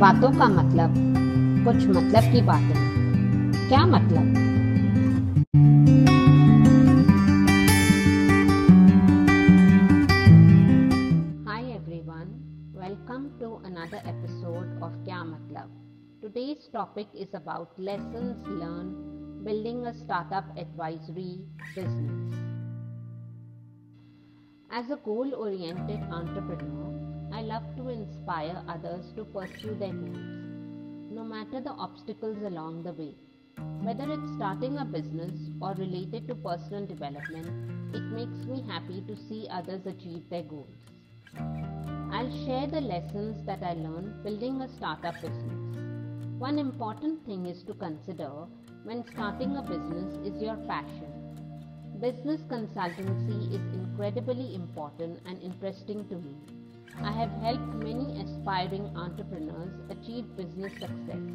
बातों का मतलब, कुछ मतलब की बातें, क्या मतलब। Hi everyone, welcome to another episode of Kya Matlab. Today's topic is about lessons learned building a startup advisory business. As a goal-oriented entrepreneur, I love to inspire others to pursue their dreams, no matter the obstacles along the way. Whether it's starting a business or related to personal development, it makes me happy to see others achieve their goals. I'll share the lessons that I learned building a startup business. One important thing is to consider when starting a business is your passion. Business consultancy is incredibly important and interesting to me. I have helped many aspiring entrepreneurs achieve business success.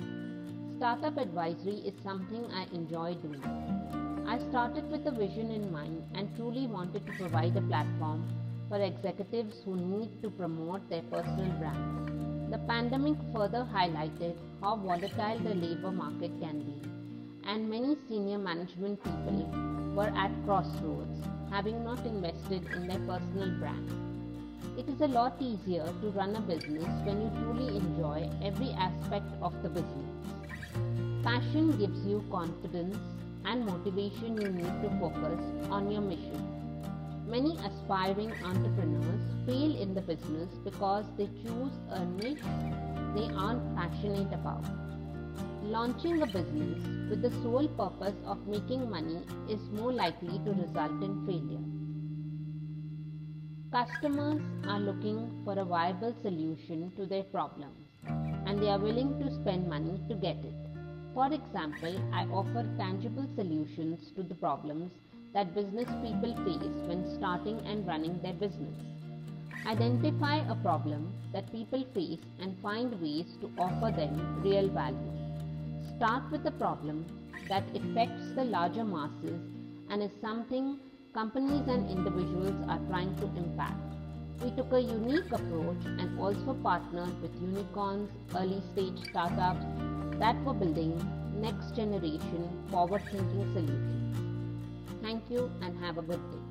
Startup advisory is something I enjoy doing. I started with a vision in mind and truly wanted to provide a platform for executives who need to promote their personal brands. The pandemic further highlighted how volatile the labor market can be, and many senior management people were at crossroads, having not invested in their personal brand. It is a lot easier to run a business when you truly enjoy every aspect of the business. Passion gives you confidence and motivation you need to focus on your mission. Many aspiring entrepreneurs fail in the business because they choose a niche they aren't passionate about. Launching a business with the sole purpose of making money is more likely to result in failure. Customers are looking for a viable solution to their problems, and they are willing to spend money to get it. For example, I offer tangible solutions to the problems that business people face when starting and running their business. Identify a problem that people face and find ways to offer them real value. Start with a problem that affects the larger masses and is something companies and individuals are trying to impact. We took a unique approach and also partnered with unicorns, early-stage startups that were building next-generation forward-thinking solutions. Thank you and have a good day.